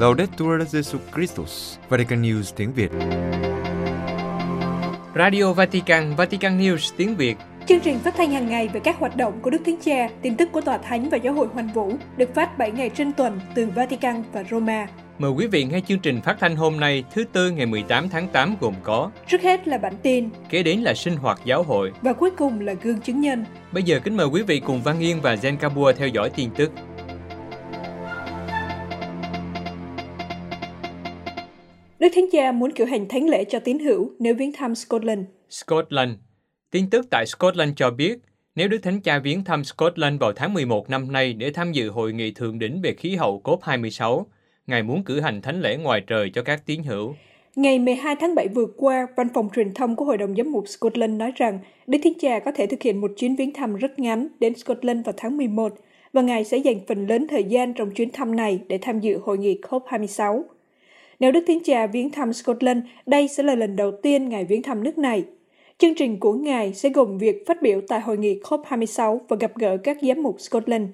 Laudetur Jesu Christus, Vatican News tiếng Việt. Radio Vatican, Vatican News tiếng Việt. Chương trình phát thanh hàng ngày về các hoạt động của Đức Thánh Cha, tin tức của Tòa Thánh và Giáo hội Hoàn Vũ được phát 7 ngày trên tuần từ Vatican và Roma. Mời quý vị nghe chương trình phát thanh hôm nay thứ Tư ngày 18 tháng 8 gồm có: trước hết là bản tin, kế đến là sinh hoạt giáo hội và cuối cùng là gương chứng nhân. Bây giờ kính mời quý vị cùng Văn Yên và Zen Kabua theo dõi tin tức. Đức Thánh Cha muốn cử hành thánh lễ cho tín hữu nếu viếng thăm Scotland. Tin tức tại Scotland cho biết, nếu Đức Thánh Cha viếng thăm Scotland vào tháng 11 năm nay để tham dự hội nghị thượng đỉnh về khí hậu COP26, Ngài muốn cử hành thánh lễ ngoài trời cho các tín hữu. Ngày 12 tháng 7 vừa qua, Văn phòng truyền thông của Hội đồng Giám mục Scotland nói rằng Đức Thánh Cha có thể thực hiện một chuyến viếng thăm rất ngắn đến Scotland vào tháng 11, và Ngài sẽ dành phần lớn thời gian trong chuyến thăm này để tham dự hội nghị COP26. Nếu Đức Thánh Cha viếng thăm Scotland, đây sẽ là lần đầu tiên Ngài viếng thăm nước này. Chương trình của Ngài sẽ gồm việc phát biểu tại hội nghị COP26 và gặp gỡ các giám mục Scotland.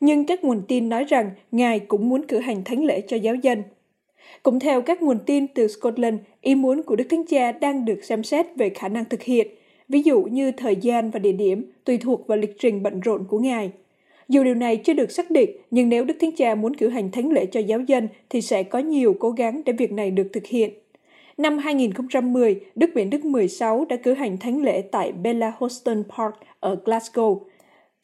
Nhưng các nguồn tin nói rằng Ngài cũng muốn cử hành thánh lễ cho giáo dân. Cũng theo các nguồn tin từ Scotland, ý muốn của Đức Thánh Cha đang được xem xét về khả năng thực hiện, ví dụ như thời gian và địa điểm tùy thuộc vào lịch trình bận rộn của Ngài. Dù điều này chưa được xác định, nhưng nếu Đức Thánh Cha muốn cử hành thánh lễ cho giáo dân thì sẽ có nhiều cố gắng để việc này được thực hiện. Năm 2010, Đức Biển Đức 16 đã cử hành thánh lễ tại Bella Houston Park ở Glasgow.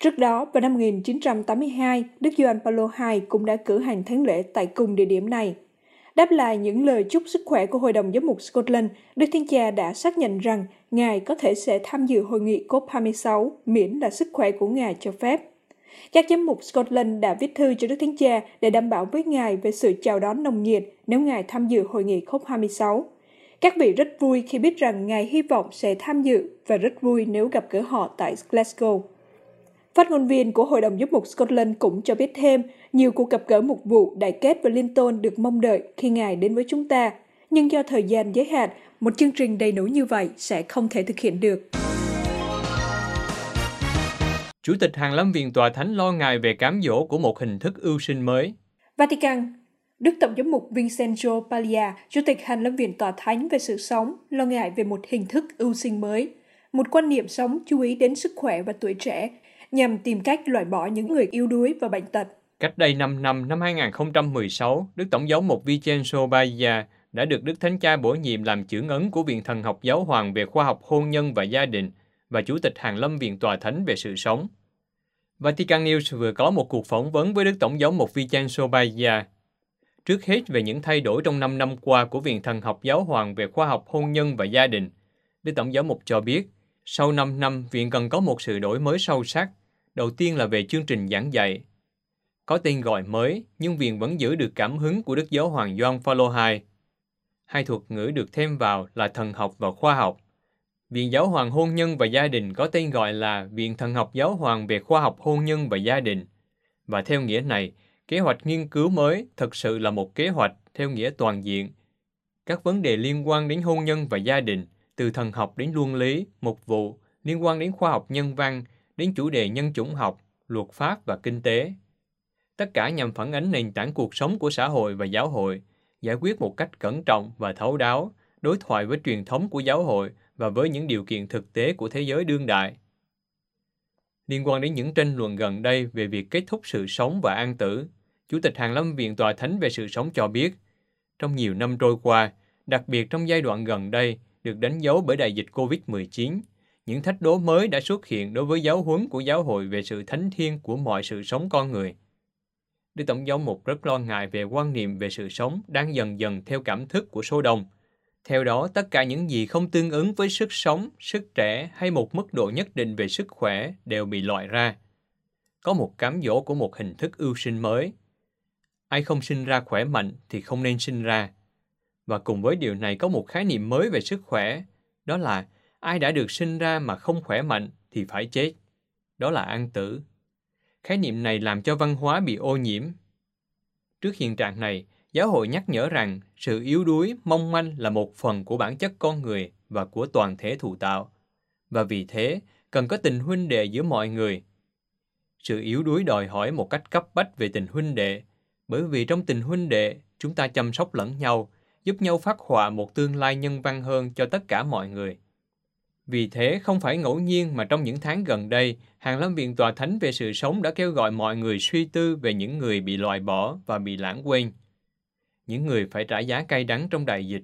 Trước đó, vào năm 1982, Đức Gioan Phaolô II cũng đã cử hành thánh lễ tại cùng địa điểm này. Đáp lại những lời chúc sức khỏe của Hội đồng Giám mục Scotland, Đức Thánh Cha đã xác nhận rằng Ngài có thể sẽ tham dự hội nghị COP26 miễn là sức khỏe của Ngài cho phép. Các giám mục Scotland đã viết thư cho Đức Thánh Cha để đảm bảo với Ngài về sự chào đón nồng nhiệt nếu Ngài tham dự hội nghị COP26. Các vị rất vui khi biết rằng Ngài hy vọng sẽ tham dự và rất vui nếu gặp gỡ họ tại Glasgow. Phát ngôn viên của Hội đồng Giám mục Scotland cũng cho biết thêm, nhiều cuộc gặp gỡ mục vụ Đại Kết và Liên Tôn được mong đợi khi Ngài đến với chúng ta, nhưng do thời gian giới hạn, một chương trình đầy đủ như vậy sẽ không thể thực hiện được. Chủ tịch Hàn Lâm Viện Tòa Thánh lo ngại về cám dỗ của một hình thức ưu sinh mới. Vatican. Đức Tổng giám mục Vincenzo Paglia, Chủ tịch Hàn Lâm Viện Tòa Thánh về sự sống, lo ngại về một hình thức ưu sinh mới, một quan niệm sống chú ý đến sức khỏe và tuổi trẻ, nhằm tìm cách loại bỏ những người yếu đuối và bệnh tật. Cách đây 5 năm, năm 2016, Đức Tổng giám mục Vincenzo Paglia đã được Đức Thánh Cha bổ nhiệm làm chưởng ấn của Viện Thần học Giáo hoàng về khoa học hôn nhân và gia đình và Chủ tịch Hàn Lâm Viện Tòa Thánh về sự sống. Vatican News vừa có một cuộc phỏng vấn với Đức Tổng giám mục Vincenzo Paglia. Trước hết về những thay đổi trong 5 năm qua của Viện Thần học Giáo hoàng về khoa học hôn nhân và gia đình, Đức Tổng giám mục cho biết, sau 5 năm, Viện cần có một sự đổi mới sâu sắc. Đầu tiên là về chương trình giảng dạy. Có tên gọi mới, nhưng Viện vẫn giữ được cảm hứng của Đức Giáo hoàng Gioan Phaolô II. Hai thuật ngữ được thêm vào là thần học và khoa học. Viện Giáo hoàng Hôn nhân và Gia đình có tên gọi là Viện Thần học Giáo hoàng về khoa học hôn nhân và gia đình. Và theo nghĩa này, kế hoạch nghiên cứu mới thật sự là một kế hoạch theo nghĩa toàn diện. Các vấn đề liên quan đến hôn nhân và gia đình, từ thần học đến luân lý, mục vụ, liên quan đến khoa học nhân văn, đến chủ đề nhân chủng học, luật pháp và kinh tế. Tất cả nhằm phản ánh nền tảng cuộc sống của xã hội và giáo hội, giải quyết một cách cẩn trọng và thấu đáo, đối thoại với truyền thống của giáo hội và với những điều kiện thực tế của thế giới đương đại. Liên quan đến những tranh luận gần đây về việc kết thúc sự sống và an tử, Chủ tịch Hàn Lâm Viện Tòa Thánh về sự sống cho biết, trong nhiều năm trôi qua, đặc biệt trong giai đoạn gần đây, được đánh dấu bởi đại dịch COVID-19, những thách đố mới đã xuất hiện đối với giáo huấn của giáo hội về sự thánh thiêng của mọi sự sống con người. Đức Tổng giám mục rất lo ngại về quan niệm về sự sống đang dần dần theo cảm thức của số đông. Theo đó, tất cả những gì không tương ứng với sức sống, sức trẻ hay một mức độ nhất định về sức khỏe đều bị loại ra. Có một cám dỗ của một hình thức ưu sinh mới. Ai không sinh ra khỏe mạnh thì không nên sinh ra. Và cùng với điều này có một khái niệm mới về sức khỏe, đó là ai đã được sinh ra mà không khỏe mạnh thì phải chết. Đó là an tử. Khái niệm này làm cho văn hóa bị ô nhiễm. Trước hiện trạng này, Giáo hội nhắc nhở rằng sự yếu đuối, mong manh là một phần của bản chất con người và của toàn thể thụ tạo. Và vì thế, cần có tình huynh đệ giữa mọi người. Sự yếu đuối đòi hỏi một cách cấp bách về tình huynh đệ, bởi vì trong tình huynh đệ, chúng ta chăm sóc lẫn nhau, giúp nhau phác họa một tương lai nhân văn hơn cho tất cả mọi người. Vì thế, không phải ngẫu nhiên mà trong những tháng gần đây, hàng lâm viện Tòa Thánh về sự sống đã kêu gọi mọi người suy tư về những người bị loại bỏ và bị lãng quên, những người phải trả giá cay đắng trong đại dịch.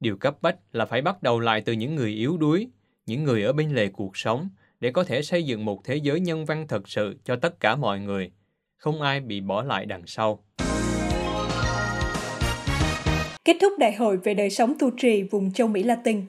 Điều cấp bách là phải bắt đầu lại từ những người yếu đuối, những người ở bên lề cuộc sống, để có thể xây dựng một thế giới nhân văn thật sự cho tất cả mọi người. Không ai bị bỏ lại đằng sau. Kết thúc Đại hội về đời sống tu trì vùng châu Mỹ Latin.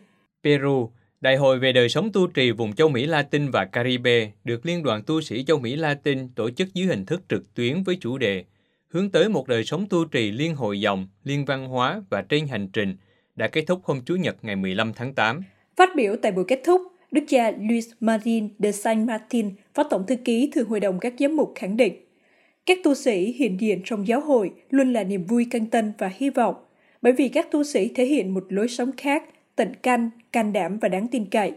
Peru, Đại hội về đời sống tu trì vùng châu Mỹ Latin và Caribe được Liên đoàn tu sĩ châu Mỹ Latin tổ chức dưới hình thức trực tuyến với chủ đề hướng tới một đời sống tu trì liên hội dòng, liên văn hóa và trên hành trình đã kết thúc hôm Chủ nhật ngày 15 tháng 8. Phát biểu tại buổi kết thúc, Đức cha Luis Marin de San Martin, Phó Tổng Thư ký Thường Hội đồng các Giám mục khẳng định, các tu sĩ hiện diện trong giáo hội luôn là niềm vui canh tân và hy vọng, bởi vì các tu sĩ thể hiện một lối sống khác, tịnh canh, can đảm và đáng tin cậy.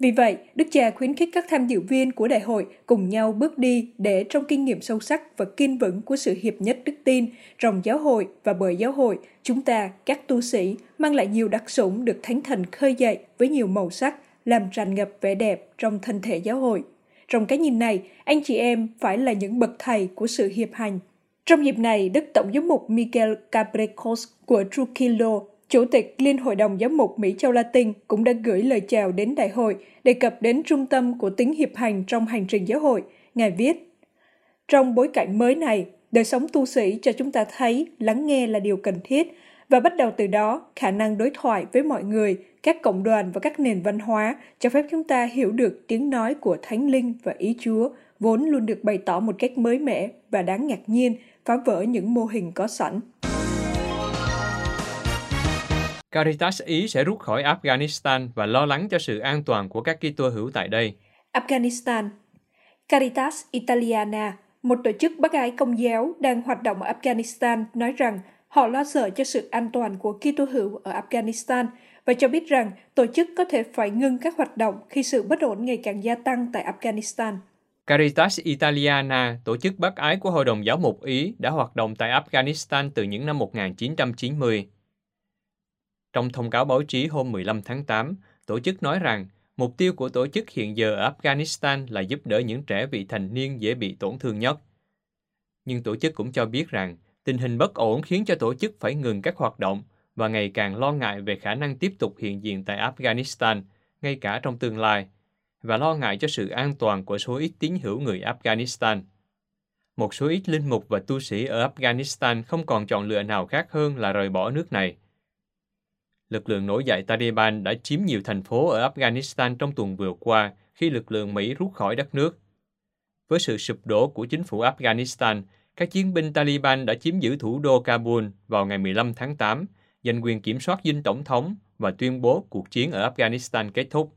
Vì vậy, Đức cha khuyến khích các tham dự viên của đại hội cùng nhau bước đi để trong kinh nghiệm sâu sắc và kiên vững của sự hiệp nhất đức tin, trong giáo hội và bởi giáo hội, chúng ta, các tu sĩ, mang lại nhiều đặc sủng được Thánh Thần khơi dậy với nhiều màu sắc, làm tràn ngập vẻ đẹp trong thân thể giáo hội. Trong cái nhìn này, anh chị em phải là những bậc thầy của sự hiệp hành. Trong dịp này, Đức Tổng giám mục Miguel Cabrecos của Trujillo, Chủ tịch Liên Hội đồng Giám mục Mỹ Châu Latin cũng đã gửi lời chào đến đại hội, đề cập đến trung tâm của tính hiệp hành trong hành trình giáo hội. Ngài viết, trong bối cảnh mới này, đời sống tu sĩ cho chúng ta thấy lắng nghe là điều cần thiết, và bắt đầu từ đó, khả năng đối thoại với mọi người, các cộng đoàn và các nền văn hóa cho phép chúng ta hiểu được tiếng nói của Thánh Linh và ý Chúa, vốn luôn được bày tỏ một cách mới mẻ và đáng ngạc nhiên, phá vỡ những mô hình có sẵn. Caritas Ý sẽ rút khỏi Afghanistan và lo lắng cho sự an toàn của các Kitô hữu tại đây. Afghanistan. Caritas Italiana, một tổ chức bác ái công giáo đang hoạt động ở Afghanistan, nói rằng họ lo sợ cho sự an toàn của Kitô hữu ở Afghanistan và cho biết rằng tổ chức có thể phải ngưng các hoạt động khi sự bất ổn ngày càng gia tăng tại Afghanistan. Caritas Italiana, tổ chức bác ái của Hội đồng Giáo mục Ý, đã hoạt động tại Afghanistan từ những năm 1990. Trong thông cáo báo chí hôm 15 tháng 8, tổ chức nói rằng mục tiêu của tổ chức hiện giờ ở Afghanistan là giúp đỡ những trẻ vị thành niên dễ bị tổn thương nhất. Nhưng tổ chức cũng cho biết rằng tình hình bất ổn khiến cho tổ chức phải ngừng các hoạt động và ngày càng lo ngại về khả năng tiếp tục hiện diện tại Afghanistan, ngay cả trong tương lai, và lo ngại cho sự an toàn của số ít tín hữu người Afghanistan. Một số ít linh mục và tu sĩ ở Afghanistan không còn chọn lựa nào khác hơn là rời bỏ nước này. Lực lượng nổi dậy Taliban đã chiếm nhiều thành phố ở Afghanistan trong tuần vừa qua khi lực lượng Mỹ rút khỏi đất nước. Với sự sụp đổ của chính phủ Afghanistan, các chiến binh Taliban đã chiếm giữ thủ đô Kabul vào ngày 15 tháng 8, giành quyền kiểm soát dinh tổng thống và tuyên bố cuộc chiến ở Afghanistan kết thúc.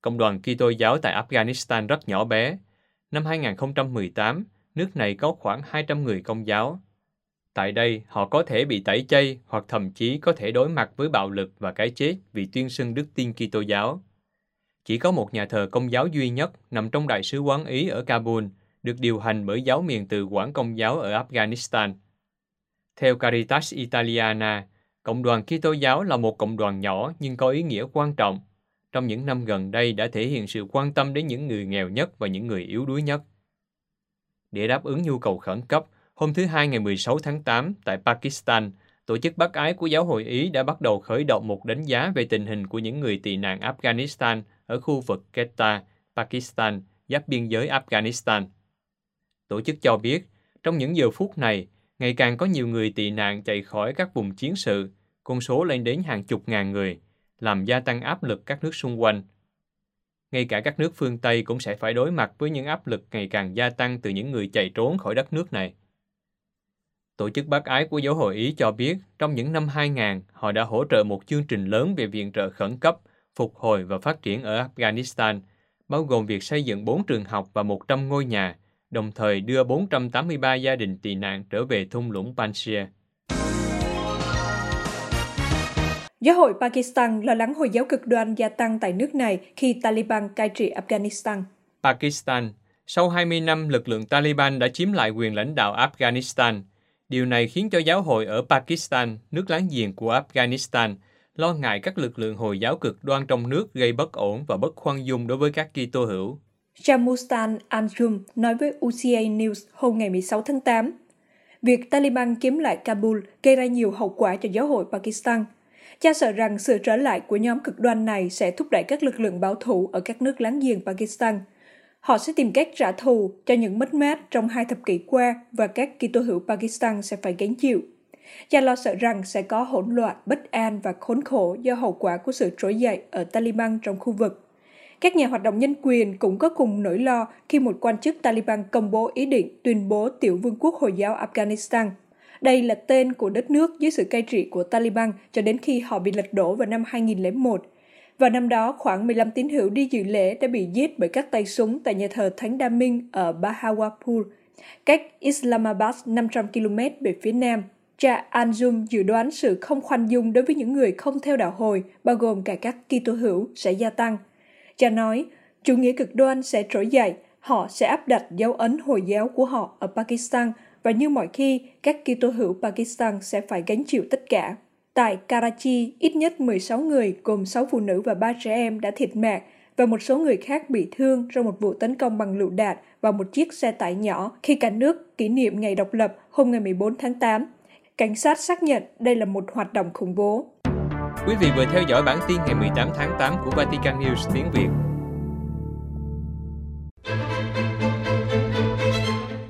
Cộng đoàn Kitô giáo tại Afghanistan rất nhỏ bé. Năm 2018, nước này có khoảng 200 người Công giáo. Tại đây, họ có thể bị tẩy chay hoặc thậm chí có thể đối mặt với bạo lực và cái chết vì tuyên xưng đức tin Kitô giáo. Chỉ có một nhà thờ Công giáo duy nhất nằm trong Đại sứ quán Ý ở Kabul, được điều hành bởi giáo miền từ Quản Công giáo ở Afghanistan. Theo Caritas Italiana, Cộng đoàn Kitô giáo là một cộng đoàn nhỏ nhưng có ý nghĩa quan trọng. Trong những năm gần đây đã thể hiện sự quan tâm đến những người nghèo nhất và những người yếu đuối nhất. Để đáp ứng nhu cầu khẩn cấp, hôm thứ Hai ngày 16 tháng 8 tại Pakistan, Tổ chức Bác ái của Giáo hội Ý đã bắt đầu khởi động một đánh giá về tình hình của những người tị nạn Afghanistan ở khu vực Quetta, Pakistan, giáp biên giới Afghanistan. Tổ chức cho biết, trong những giờ phút này, ngày càng có nhiều người tị nạn chạy khỏi các vùng chiến sự, con số lên đến hàng chục ngàn người, làm gia tăng áp lực các nước xung quanh. Ngay cả các nước phương Tây cũng sẽ phải đối mặt với những áp lực ngày càng gia tăng từ những người chạy trốn khỏi đất nước này. Tổ chức Bác ái của Giáo hội Ý cho biết, trong những năm 2000, họ đã hỗ trợ một chương trình lớn về viện trợ khẩn cấp, phục hồi và phát triển ở Afghanistan, bao gồm việc xây dựng 4 trường học và 100 ngôi nhà, đồng thời đưa 483 gia đình tị nạn trở về thung lũng Panjshir. Giáo hội Pakistan lo lắng Hồi giáo cực đoan gia tăng tại nước này khi Taliban cai trị Afghanistan. Pakistan, sau 20 năm, lực lượng Taliban đã chiếm lại quyền lãnh đạo Afghanistan. Điều này khiến cho giáo hội ở Pakistan, nước láng giềng của Afghanistan, lo ngại các lực lượng Hồi giáo cực đoan trong nước gây bất ổn và bất khoan dung đối với các Kitô hữu. Shamustan Anjum nói với UCA News hôm ngày 16 tháng 8, việc Taliban chiếm lại Kabul gây ra nhiều hậu quả cho giáo hội Pakistan. Cha sợ rằng sự trở lại của nhóm cực đoan này sẽ thúc đẩy các lực lượng bảo thủ ở các nước láng giềng Pakistan. Họ sẽ tìm cách trả thù cho những mất mát trong 2 thập kỷ qua và các Kitô hữu Pakistan sẽ phải gánh chịu. Cha lo sợ rằng sẽ có hỗn loạn, bất an và khốn khổ do hậu quả của sự trỗi dậy ở Taliban trong khu vực. Các nhà hoạt động nhân quyền cũng có cùng nỗi lo khi một quan chức Taliban công bố ý định tuyên bố tiểu vương quốc Hồi giáo Afghanistan. Đây là tên của đất nước dưới sự cai trị của Taliban cho đến khi họ bị lật đổ vào năm 2001. Vào năm đó, khoảng 15 tín hữu đi dự lễ đã bị giết bởi các tay súng tại nhà thờ Thánh Đa Minh ở Bahawalpur, cách Islamabad 500 km về phía nam. Cha Anjum dự đoán sự không khoan dung đối với những người không theo đạo Hồi, bao gồm cả các Kitô hữu, sẽ gia tăng. Cha nói, chủ nghĩa cực đoan sẽ trỗi dậy, họ sẽ áp đặt dấu ấn Hồi giáo của họ ở Pakistan, và như mọi khi, các Kitô hữu Pakistan sẽ phải gánh chịu tất cả. Tại Karachi, ít nhất 16 người, gồm 6 phụ nữ và 3 trẻ em đã thiệt mạng và một số người khác bị thương trong một vụ tấn công bằng lựu đạn vào một chiếc xe tải nhỏ khi cả nước kỷ niệm ngày độc lập hôm ngày 14 tháng 8. Cảnh sát xác nhận đây là một hoạt động khủng bố. Quý vị vừa theo dõi bản tin ngày 18 tháng 8 của Vatican News tiếng Việt.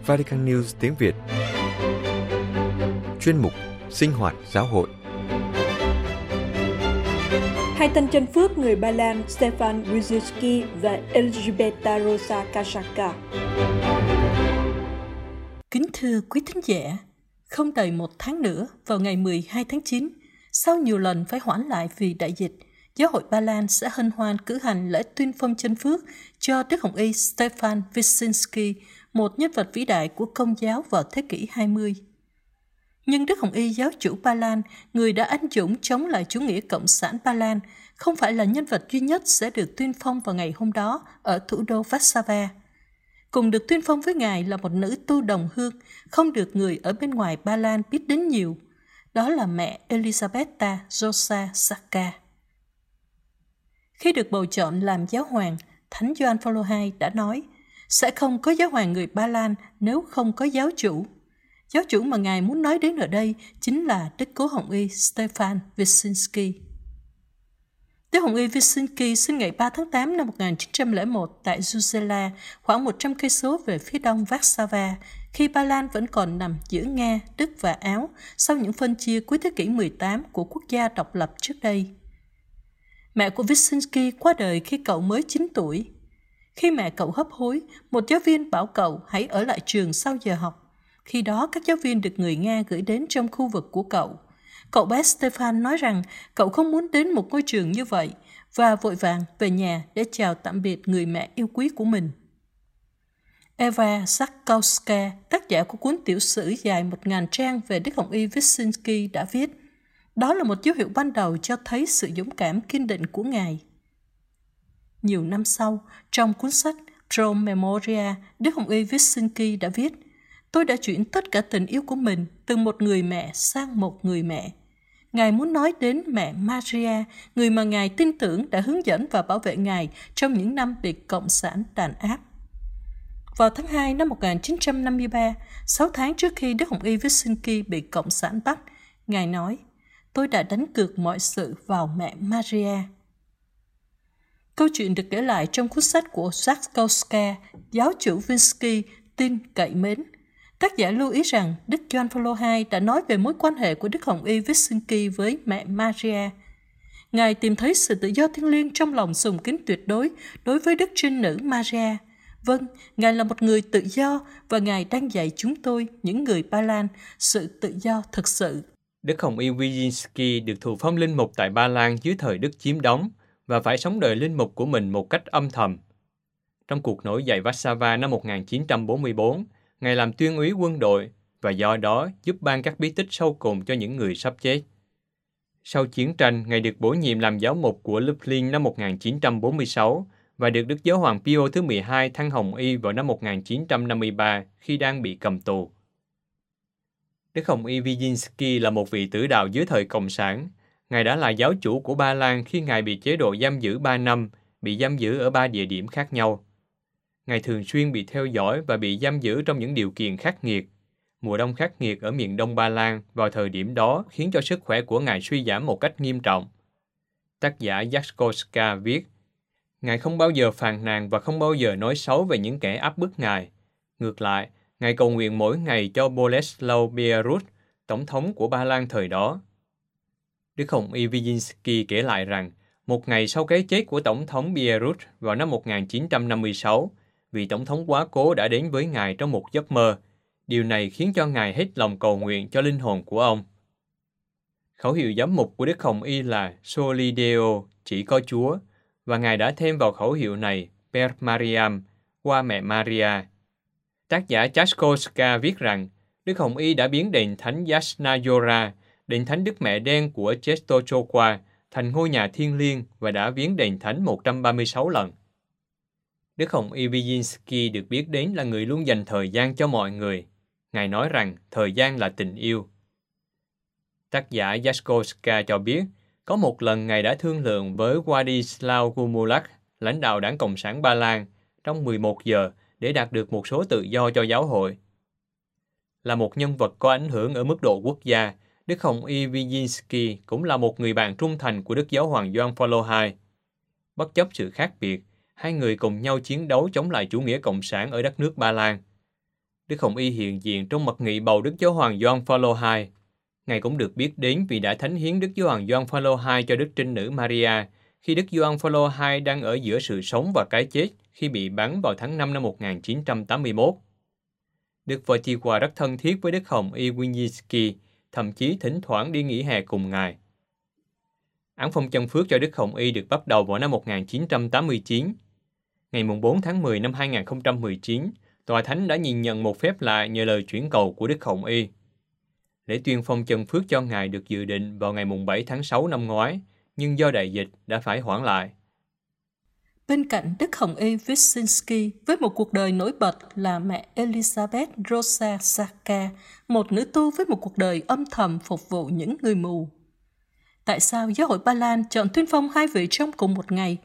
Vatican News tiếng Việt. Chuyên mục Sinh hoạt giáo hội. Hai tên chân phước người Ba Lan Stefan Wyszyński và Elżbieta Róża Czacka. Kính thưa quý thính giả, không đầy 1 tháng nữa, vào ngày 12 tháng 9, sau nhiều lần phải hoãn lại vì đại dịch, Giáo hội Ba Lan sẽ hân hoan cử hành lễ tuyên phong chân phước cho Đức Hồng Y Stefan Wyszyński, một nhân vật vĩ đại của Công giáo vào thế kỷ 20. Nhưng Đức Hồng Y giáo chủ Ba Lan, người đã anh dũng chống lại chủ nghĩa cộng sản Ba Lan, không phải là nhân vật duy nhất sẽ được tuyên phong vào ngày hôm đó ở thủ đô Vác Sava. Cùng được tuyên phong với ngài là một nữ tu đồng hương, không được người ở bên ngoài Ba Lan biết đến nhiều. Đó là mẹ Elżbieta Róża Czacka. Khi được bầu chọn làm giáo hoàng, Thánh Gioan Phaolô II đã nói, sẽ không có giáo hoàng người Ba Lan nếu không có giáo chủ. Giáo chủ mà ngài muốn nói đến ở đây chính là Đức Cố Hồng Y Stefan Wyszyński. Đức Hồng Y Wyszyński sinh ngày 3 tháng 8 năm 1901 tại Zuzela, khoảng 100 km về phía đông Vác Sava, khi Ba Lan vẫn còn nằm giữa Nga, Đức và Áo sau những phân chia cuối thế kỷ 18 của quốc gia độc lập trước đây. Mẹ của Wyszyński qua đời khi cậu mới 9 tuổi. Khi mẹ cậu hấp hối, một giáo viên bảo cậu hãy ở lại trường sau giờ học. Khi đó, các giáo viên được người Nga gửi đến trong khu vực của cậu. Cậu bé Stefan nói rằng cậu không muốn đến một ngôi trường như vậy và vội vàng về nhà để chào tạm biệt người mẹ yêu quý của mình. Eva Zakowska, tác giả của cuốn tiểu sử dài 1000 trang về Đức Hồng Y Wyszyński đã viết, đó là một dấu hiệu ban đầu cho thấy sự dũng cảm kiên định của ngài. Nhiều năm sau, trong cuốn sách Pro Memoria, Đức Hồng Y Wyszyński đã viết, tôi đã chuyển tất cả tình yêu của mình từ một người mẹ sang một người mẹ. Ngài muốn nói đến mẹ Maria, người mà ngài tin tưởng đã hướng dẫn và bảo vệ ngài trong những năm bị Cộng sản đàn áp. Vào tháng 2 năm 1953, 6 tháng trước khi Đức Hồng Y Wyszyński bị Cộng sản bắt, ngài nói, tôi đã đánh cược mọi sự vào mẹ Maria. Câu chuyện được kể lại trong cuốn sách của Jacques Kauska, Giáo chủ Wyszyński, Tin cậy mến. Tác giả lưu ý rằng Đức Gioan Phaolô II đã nói về mối quan hệ của Đức Hồng Y Wyszyński với mẹ Maria. Ngài tìm thấy sự tự do thiêng liêng trong lòng sùng kính tuyệt đối đối với Đức Trinh Nữ Maria. Vâng, Ngài là một người tự do và Ngài đang dạy chúng tôi, những người Ba Lan, sự tự do thực sự. Đức Hồng Y Wyszyński được thụ phong linh mục tại Ba Lan dưới thời Đức chiếm đóng và phải sống đời linh mục của mình một cách âm thầm. Trong cuộc nổi dậy Vác Sava năm 1944, Ngài làm tuyên úy quân đội và do đó giúp ban các bí tích sâu cùng cho những người sắp chết. Sau chiến tranh, Ngài được bổ nhiệm làm giáo mục của Lublin năm 1946 và được Đức Giáo hoàng Pio thứ 12 thăng Hồng Y vào năm 1953 khi đang bị cầm tù. Đức Hồng Y Wyszyński là một vị tử đạo dưới thời Cộng sản. Ngài đã là giáo chủ của Ba Lan khi Ngài bị chế độ giam giữ 3 năm, bị giam giữ ở 3 địa điểm khác nhau. Ngài thường xuyên bị theo dõi và bị giam giữ trong những điều kiện khắc nghiệt. Mùa đông khắc nghiệt ở miền đông Ba Lan vào thời điểm đó khiến cho sức khỏe của Ngài suy giảm một cách nghiêm trọng. Tác giả Jacques Kauska viết, Ngài không bao giờ phàn nàn và không bao giờ nói xấu về những kẻ áp bức Ngài. Ngược lại, Ngài cầu nguyện mỗi ngày cho Bolesław Bierut, tổng thống của Ba Lan thời đó. Đức Hồng Y Wyszyński kể lại rằng, một ngày sau cái chết của tổng thống Bierut vào năm 1956, vị tổng thống quá cố đã đến với Ngài trong một giấc mơ. Điều này khiến cho Ngài hết lòng cầu nguyện cho linh hồn của ông. Khẩu hiệu giám mục của Đức Hồng Y là Soli Deo, chỉ có Chúa, và Ngài đã thêm vào khẩu hiệu này Per Mariam, qua mẹ Maria. Tác giả Jacques viết rằng, Đức Hồng Y đã biến đền thánh Yasnayora, đền thánh Đức Mẹ Đen của Częstochowa, thành ngôi nhà thiêng liêng và đã viếng đền thánh 136 lần. Đức Hồng Y Wyszyński được biết đến là người luôn dành thời gian cho mọi người. Ngài nói rằng thời gian là tình yêu. Tác giả Jacques cho biết, có một lần Ngài đã thương lượng với Władysław Korniłowicz, lãnh đạo đảng Cộng sản Ba Lan, trong 11 giờ để đạt được một số tự do cho giáo hội. Là một nhân vật có ảnh hưởng ở mức độ quốc gia, Đức Hồng Y Wyszyński cũng là một người bạn trung thành của Đức Giáo hoàng Gioan Phaolô II. Bất chấp sự khác biệt, hai người cùng nhau chiến đấu chống lại chủ nghĩa cộng sản ở đất nước Ba Lan. Đức Hồng Y hiện diện trong mật nghị bầu Đức Giáo hoàng Gioan Phaolô II. Ngài cũng được biết đến vì đã thánh hiến Đức Giáo hoàng Gioan Phaolô II cho Đức Trinh Nữ Maria khi Đức Gioan Phaolô II đang ở giữa sự sống và cái chết khi bị bắn vào tháng 5 năm 1981. Đức Wojtyła rất thân thiết với Đức Hồng Y Wyszyński, thậm chí thỉnh thoảng đi nghỉ hè cùng Ngài. Án phong chân phước cho Đức Hồng Y được bắt đầu vào năm 1989. Ngày 4 tháng 10 năm 2019, Tòa Thánh đã nhìn nhận một phép lạ nhờ lời chuyển cầu của Đức Hồng Y. Lễ tuyên phong chân phước cho Ngài được dự định vào ngày 7 tháng 6 năm ngoái, nhưng do đại dịch đã phải hoãn lại. Bên cạnh Đức Hồng Y Wyszyński, với một cuộc đời nổi bật là mẹ Elżbieta Róża Czacka, một nữ tu với một cuộc đời âm thầm phục vụ những người mù. Tại sao giáo hội Ba Lan chọn tuyên phong hai vị trong cùng một ngày?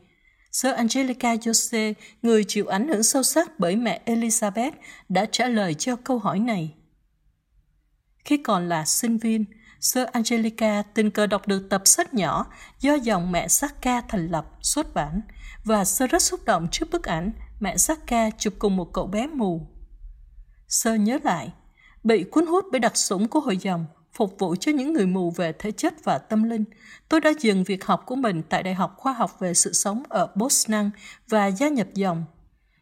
Sơ Angelica Jose, người chịu ảnh hưởng sâu sắc bởi mẹ Elizabeth, đã trả lời cho câu hỏi này. Khi còn là sinh viên, Sơ Angelica tình cờ đọc được tập sách nhỏ do dòng mẹ Czacka thành lập, xuất bản, và Sơ rất xúc động trước bức ảnh mẹ Czacka chụp cùng một cậu bé mù. Sơ nhớ lại, bị cuốn hút bởi đặc sủng của hội dòng, phục vụ cho những người mù về thể chất và tâm linh, tôi đã dừng việc học của mình tại Đại học Khoa học về sự sống ở Poznan và gia nhập dòng.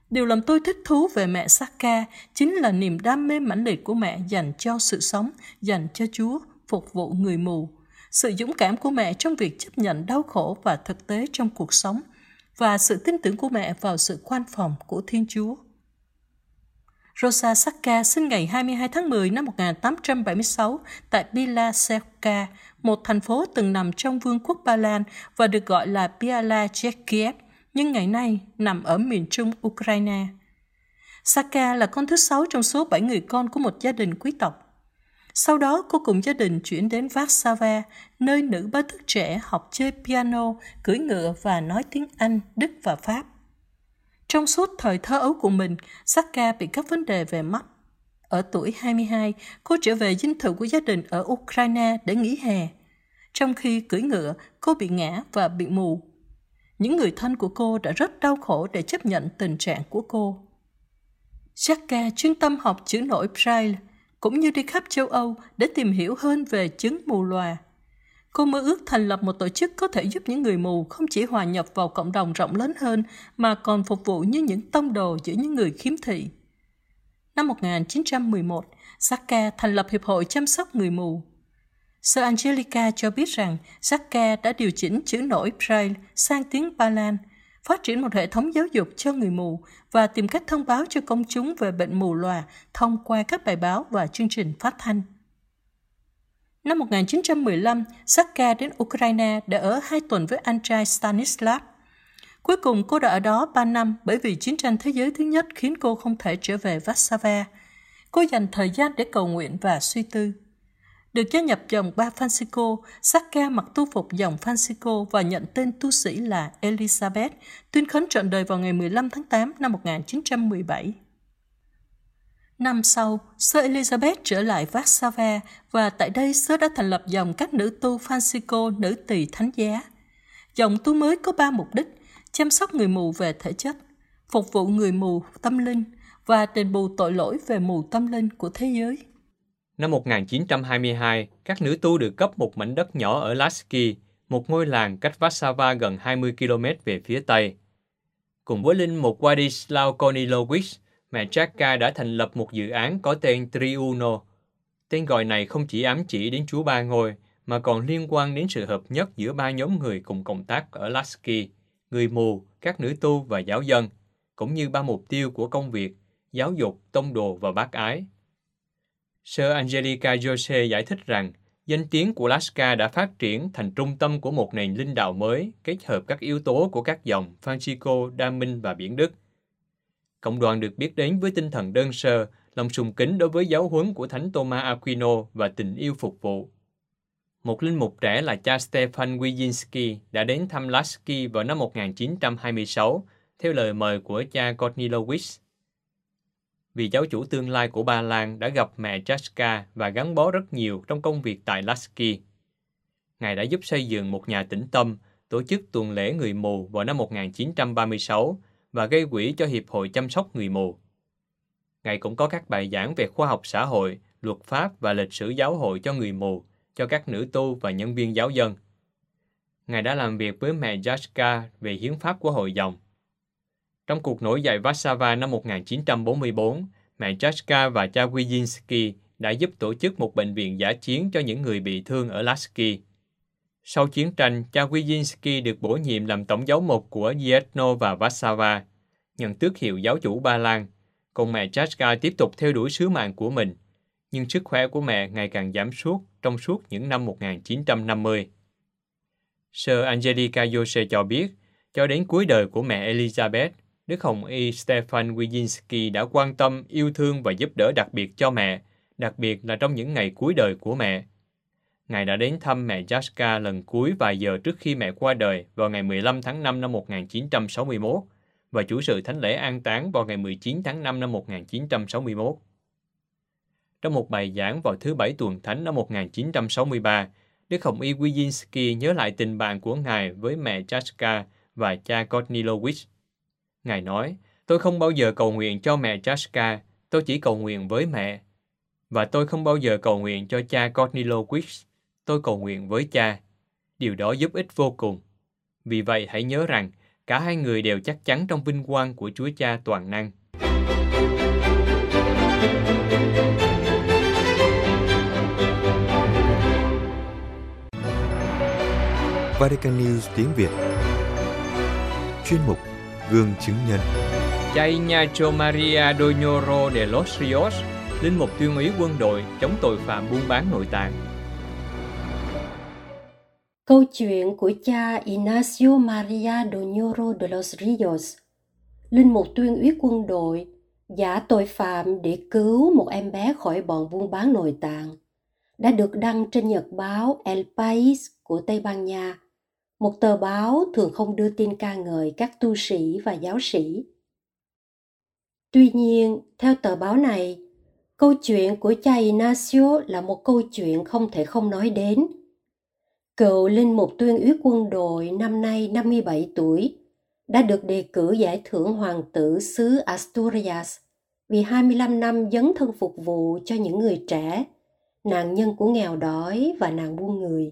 Điều làm tôi thích thú về mẹ Czacka chính là niềm đam mê mãnh liệt của mẹ dành cho sự sống, dành cho Chúa, phục vụ người mù, sự dũng cảm của mẹ trong việc chấp nhận đau khổ và thực tế trong cuộc sống, và sự tin tưởng của mẹ vào sự quan phòng của Thiên Chúa. Róża Czacka sinh ngày 22 tháng 10 năm 1876 tại Białystok, một thành phố từng nằm trong Vương quốc Ba Lan và được gọi là Białystok, nhưng ngày nay nằm ở miền trung Ukraine. Czacka là con thứ 6 trong số 7 người con của một gia đình quý tộc. Sau đó, cô cùng gia đình chuyển đến Vác Sava, nơi nữ bá tước trẻ học chơi piano, cưỡi ngựa và nói tiếng Anh, Đức và Pháp. Trong suốt thời thơ ấu của mình, Czacka bị các vấn đề về mắt. Ở tuổi 22, cô trở về dinh thự của gia đình ở Ukraine để nghỉ hè. Trong khi cưỡi ngựa, cô bị ngã và bị mù. Những người thân của cô đã rất đau khổ để chấp nhận tình trạng của cô. Czacka chuyên tâm học chữ nổi Braille, cũng như đi khắp châu Âu để tìm hiểu hơn về chứng mù lòa. Cô mơ ước thành lập một tổ chức có thể giúp những người mù không chỉ hòa nhập vào cộng đồng rộng lớn hơn mà còn phục vụ như những tông đồ giữa những người khiếm thị. Năm 1911, Czacka thành lập Hiệp hội chăm sóc người mù. Sơ Angelica cho biết rằng Czacka đã điều chỉnh chữ nổi Braille sang tiếng Ba Lan, phát triển một hệ thống giáo dục cho người mù và tìm cách thông báo cho công chúng về bệnh mù lòa thông qua các bài báo và chương trình phát thanh. Năm 1915, Czacka đến Ukraine để ở 2 tuần với anh trai Stanislav. Cuối cùng cô đã ở đó 3 năm bởi vì chiến tranh thế giới thứ nhất khiến cô không thể trở về Vác Sava. Cô dành thời gian để cầu nguyện và suy tư. Được gia nhập dòng ba Francisco, Czacka mặc tu phục dòng Francisco và nhận tên tu sĩ là Elizabeth, tuyên khấn trọn đời vào ngày 15 tháng 8 năm 1917. Năm sau, Sơ Elizabeth trở lại Vác Sava và tại đây Sơ đã thành lập dòng các nữ tu Francisco nữ tỳ thánh giá. Dòng tu mới có 3 mục đích: chăm sóc người mù về thể chất, phục vụ người mù tâm linh và đền bù tội lỗi về mù tâm linh của thế giới. Năm 1922, các nữ tu được cấp một mảnh đất nhỏ ở Lasky, một ngôi làng cách Vác Sava gần 20 km về phía Tây. Cùng với linh mục Władysław Korniłowicz, mẹ Czacka đã thành lập một dự án có tên Triuno. Tên gọi này không chỉ ám chỉ đến Chúa Ba Ngôi, mà còn liên quan đến sự hợp nhất giữa ba nhóm người cùng cộng tác ở Lasky, người mù, các nữ tu và giáo dân, cũng như ba mục tiêu của công việc, giáo dục, tông đồ và bác ái. Sơ Angelica Jose giải thích rằng, danh tiếng của Lasca đã phát triển thành trung tâm của một nền linh đạo mới kết hợp các yếu tố của các dòng Francisco, Đa Minh và Biển Đức. Cộng đoàn được biết đến với tinh thần đơn sơ, lòng sùng kính đối với giáo huấn của Thánh Thomas Aquino và tình yêu phục vụ. Một linh mục trẻ là cha Stefan Wyszyński đã đến thăm Lasky vào năm 1926 theo lời mời của cha Korniłowicz. Vì giáo chủ tương lai của Ba Lan đã gặp mẹ Czacka và gắn bó rất nhiều trong công việc tại Lasky. Ngài đã giúp xây dựng một nhà tĩnh tâm, tổ chức tuần lễ người mù vào năm 1936 và gây quỹ cho Hiệp hội chăm sóc người mù. Ngài cũng có các bài giảng về khoa học xã hội, luật pháp và lịch sử giáo hội cho người mù, cho các nữ tu và nhân viên giáo dân. Ngài đã làm việc với mẹ Czacka về hiến pháp của hội dòng. Trong cuộc nổi dậy Vác Sava năm 1944, mẹ Czacka và cha Wyszyński đã giúp tổ chức một bệnh viện dã chiến cho những người bị thương ở Lasky. Sau chiến tranh, cha Wyszyński được bổ nhiệm làm tổng giám mục của Gietno và Vác Sava, nhận tước hiệu giáo chủ Ba Lan, còn mẹ Czacka tiếp tục theo đuổi sứ mạng của mình, nhưng sức khỏe của mẹ ngày càng giảm sút trong suốt những năm 1950. Sơ Angelica Jose cho biết, cho đến cuối đời của mẹ Elizabeth, Đức Hồng Y Stefan Wyszyński đã quan tâm, yêu thương và giúp đỡ đặc biệt cho mẹ, đặc biệt là trong những ngày cuối đời của mẹ. Ngài đã đến thăm mẹ Czacka lần cuối vài giờ trước khi mẹ qua đời vào ngày 15 tháng 5 năm 1961 và chủ sự thánh lễ an táng vào ngày 19 tháng 5 năm 1961. Trong một bài giảng vào thứ Bảy tuần thánh năm 1963, Đức Hồng Y Wyszyński nhớ lại tình bạn của Ngài với mẹ Czacka và cha Korniłowicz. Ngài nói, tôi không bao giờ cầu nguyện cho mẹ Czacka, tôi chỉ cầu nguyện với mẹ. Và tôi không bao giờ cầu nguyện cho cha Korniłowicz, tôi cầu nguyện với cha. Điều đó giúp ích vô cùng. Vì vậy hãy nhớ rằng, cả hai người đều chắc chắn trong vinh quang của Chúa Cha toàn năng. Vatican News tiếng Việt. Chuyên mục Gương chứng nhân. Cha Ignacio María Doñoro de los Ríos, linh mục tuyên úy quân đội chống tội phạm buôn bán nội tạng. Câu chuyện của cha Ignacio María Doñoro de los Ríos, linh mục tuyên úy quân đội giả tội phạm để cứu một em bé khỏi bọn buôn bán nội tạng, đã được đăng trên nhật báo El País của Tây Ban Nha, một tờ báo thường không đưa tin ca ngợi các tu sĩ và giáo sĩ. Tuy nhiên, theo tờ báo này, câu chuyện của cha Ignacio là một câu chuyện không thể không nói đến. Cựu linh mục tuyên úy quân đội năm nay 57 tuổi đã được đề cử giải thưởng hoàng tử xứ Asturias vì 25 năm dấn thân phục vụ cho những người trẻ, nạn nhân của nghèo đói và nạn buôn người.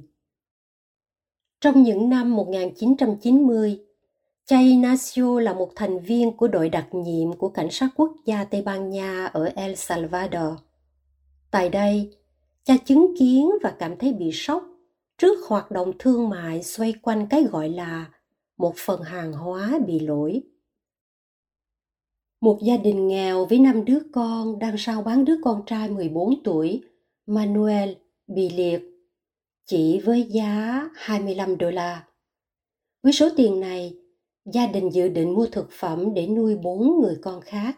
Trong những năm 1990, cha Ignacio là một thành viên của đội đặc nhiệm của Cảnh sát Quốc gia Tây Ban Nha ở El Salvador. Tại đây, cha chứng kiến và cảm thấy bị sốc trước hoạt động thương mại xoay quanh cái gọi là một phần hàng hóa bị lỗi. Một gia đình nghèo với 5 đứa con đang rao bán đứa con trai 14 tuổi, Manuel, bị liệt, chỉ với giá 25 đô la. Với số tiền này, gia đình dự định mua thực phẩm để nuôi 4 người con khác.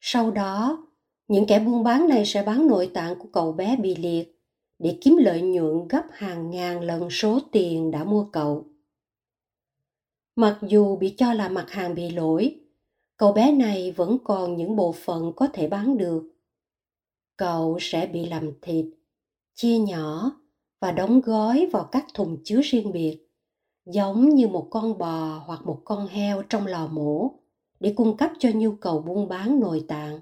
Sau đó, những kẻ buôn bán này sẽ bán nội tạng của cậu bé bị liệt để kiếm lợi nhuận gấp hàng ngàn lần số tiền đã mua cậu. Mặc dù bị cho là mặt hàng bị lỗi, cậu bé này vẫn còn những bộ phận có thể bán được. Cậu sẽ bị làm thịt, chia nhỏ và đóng gói vào các thùng chứa riêng biệt, giống như một con bò hoặc một con heo trong lò mổ, để cung cấp cho nhu cầu buôn bán nội tạng.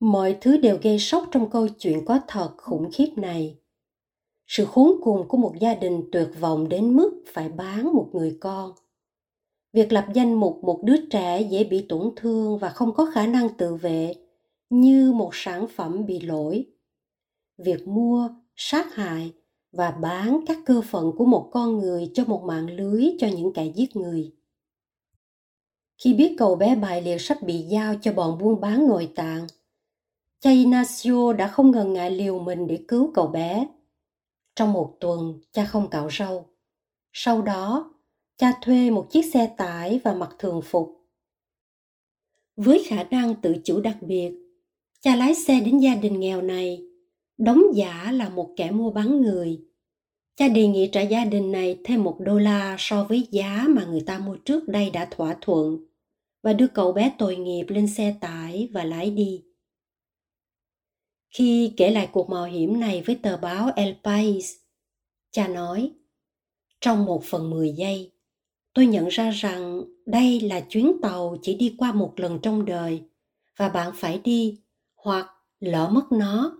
Mọi thứ đều gây sốc trong câu chuyện có thật khủng khiếp này. Sự khốn cùng của một gia đình tuyệt vọng đến mức phải bán một người con. Việc lập danh mục một đứa trẻ dễ bị tổn thương và không có khả năng tự vệ như một sản phẩm bị lỗi. Việc mua, sát hại và bán các cơ phận của một con người cho một mạng lưới cho những kẻ giết người. Khi biết cậu bé Braille sắp bị giao cho bọn buôn bán nội tạng, cha Ignacio đã không ngần ngại liều mình để cứu cậu bé. Trong một tuần, cha không cạo râu. Sau đó, cha thuê một chiếc xe tải và mặc thường phục. Với khả năng tự chủ đặc biệt, cha lái xe đến gia đình nghèo này, đóng giả là một kẻ mua bán người. Cha đề nghị trả gia đình này thêm $1 so với giá mà người ta mua trước đây đã thỏa thuận và đưa cậu bé tội nghiệp lên xe tải và lái đi. Khi kể lại cuộc mạo hiểm này với tờ báo El País, cha nói, trong 1/10 giây, tôi nhận ra rằng đây là chuyến tàu chỉ đi qua một lần trong đời và bạn phải đi hoặc lỡ mất nó.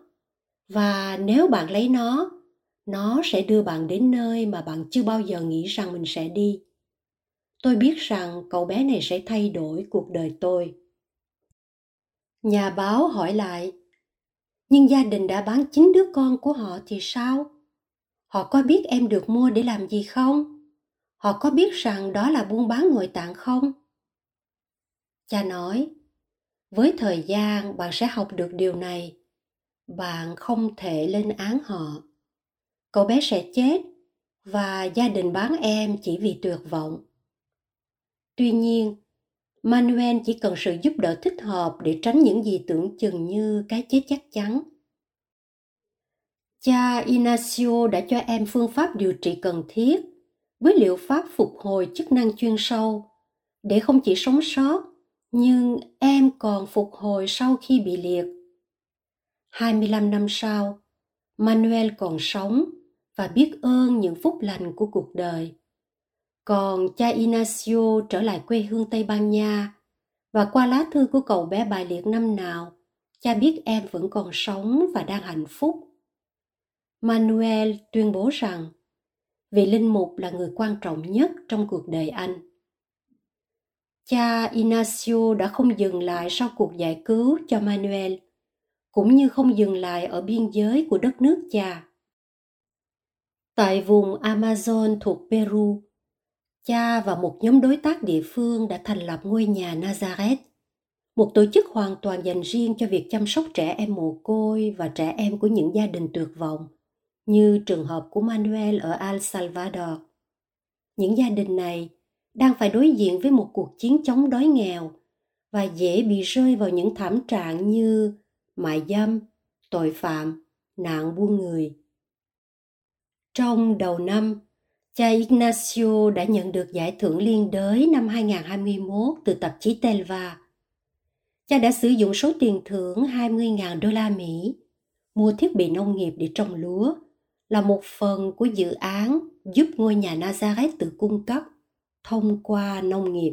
Và nếu bạn lấy nó sẽ đưa bạn đến nơi mà bạn chưa bao giờ nghĩ rằng mình sẽ đi. Tôi biết rằng cậu bé này sẽ thay đổi cuộc đời tôi. Nhà báo hỏi lại, nhưng gia đình đã bán 9 đứa con của họ thì sao? Họ có biết em được mua để làm gì không? Họ có biết rằng đó là buôn bán nội tạng không? Cha nói, với thời gian bạn sẽ học được điều này. Bạn không thể lên án họ. Cậu bé sẽ chết và gia đình bán em chỉ vì tuyệt vọng. Tuy nhiên, Manuel chỉ cần sự giúp đỡ thích hợp để tránh những gì tưởng chừng như cái chết chắc chắn. Cha Ignacio đã cho em phương pháp điều trị cần thiết với liệu pháp phục hồi chức năng chuyên sâu để không chỉ sống sót, nhưng em còn phục hồi sau khi bị liệt. 25 năm sau, Manuel còn sống và biết ơn những phúc lành của cuộc đời. Còn cha Ignacio trở lại quê hương Tây Ban Nha và qua lá thư của cậu bé bài liệt năm nào, cha biết em vẫn còn sống và đang hạnh phúc. Manuel tuyên bố rằng vị linh mục là người quan trọng nhất trong cuộc đời anh. Cha Ignacio đã không dừng lại sau cuộc giải cứu cho Manuel, cũng như không dừng lại ở biên giới của đất nước cha. Tại vùng Amazon thuộc Peru, cha và một nhóm đối tác địa phương đã thành lập ngôi nhà Nazareth, một tổ chức hoàn toàn dành riêng cho việc chăm sóc trẻ em mồ côi và trẻ em của những gia đình tuyệt vọng, như trường hợp của Manuel ở El Salvador. Những gia đình này đang phải đối diện với một cuộc chiến chống đói nghèo và dễ bị rơi vào những thảm trạng như mại dâm, tội phạm, nạn buôn người. Trong đầu năm, cha Ignacio đã nhận được giải thưởng liên đới năm 2021 từ tạp chí Telva. Cha đã sử dụng số tiền thưởng $20,000 mua thiết bị nông nghiệp để trồng lúa, là một phần của dự án giúp ngôi nhà Nazareth tự cung cấp thông qua nông nghiệp.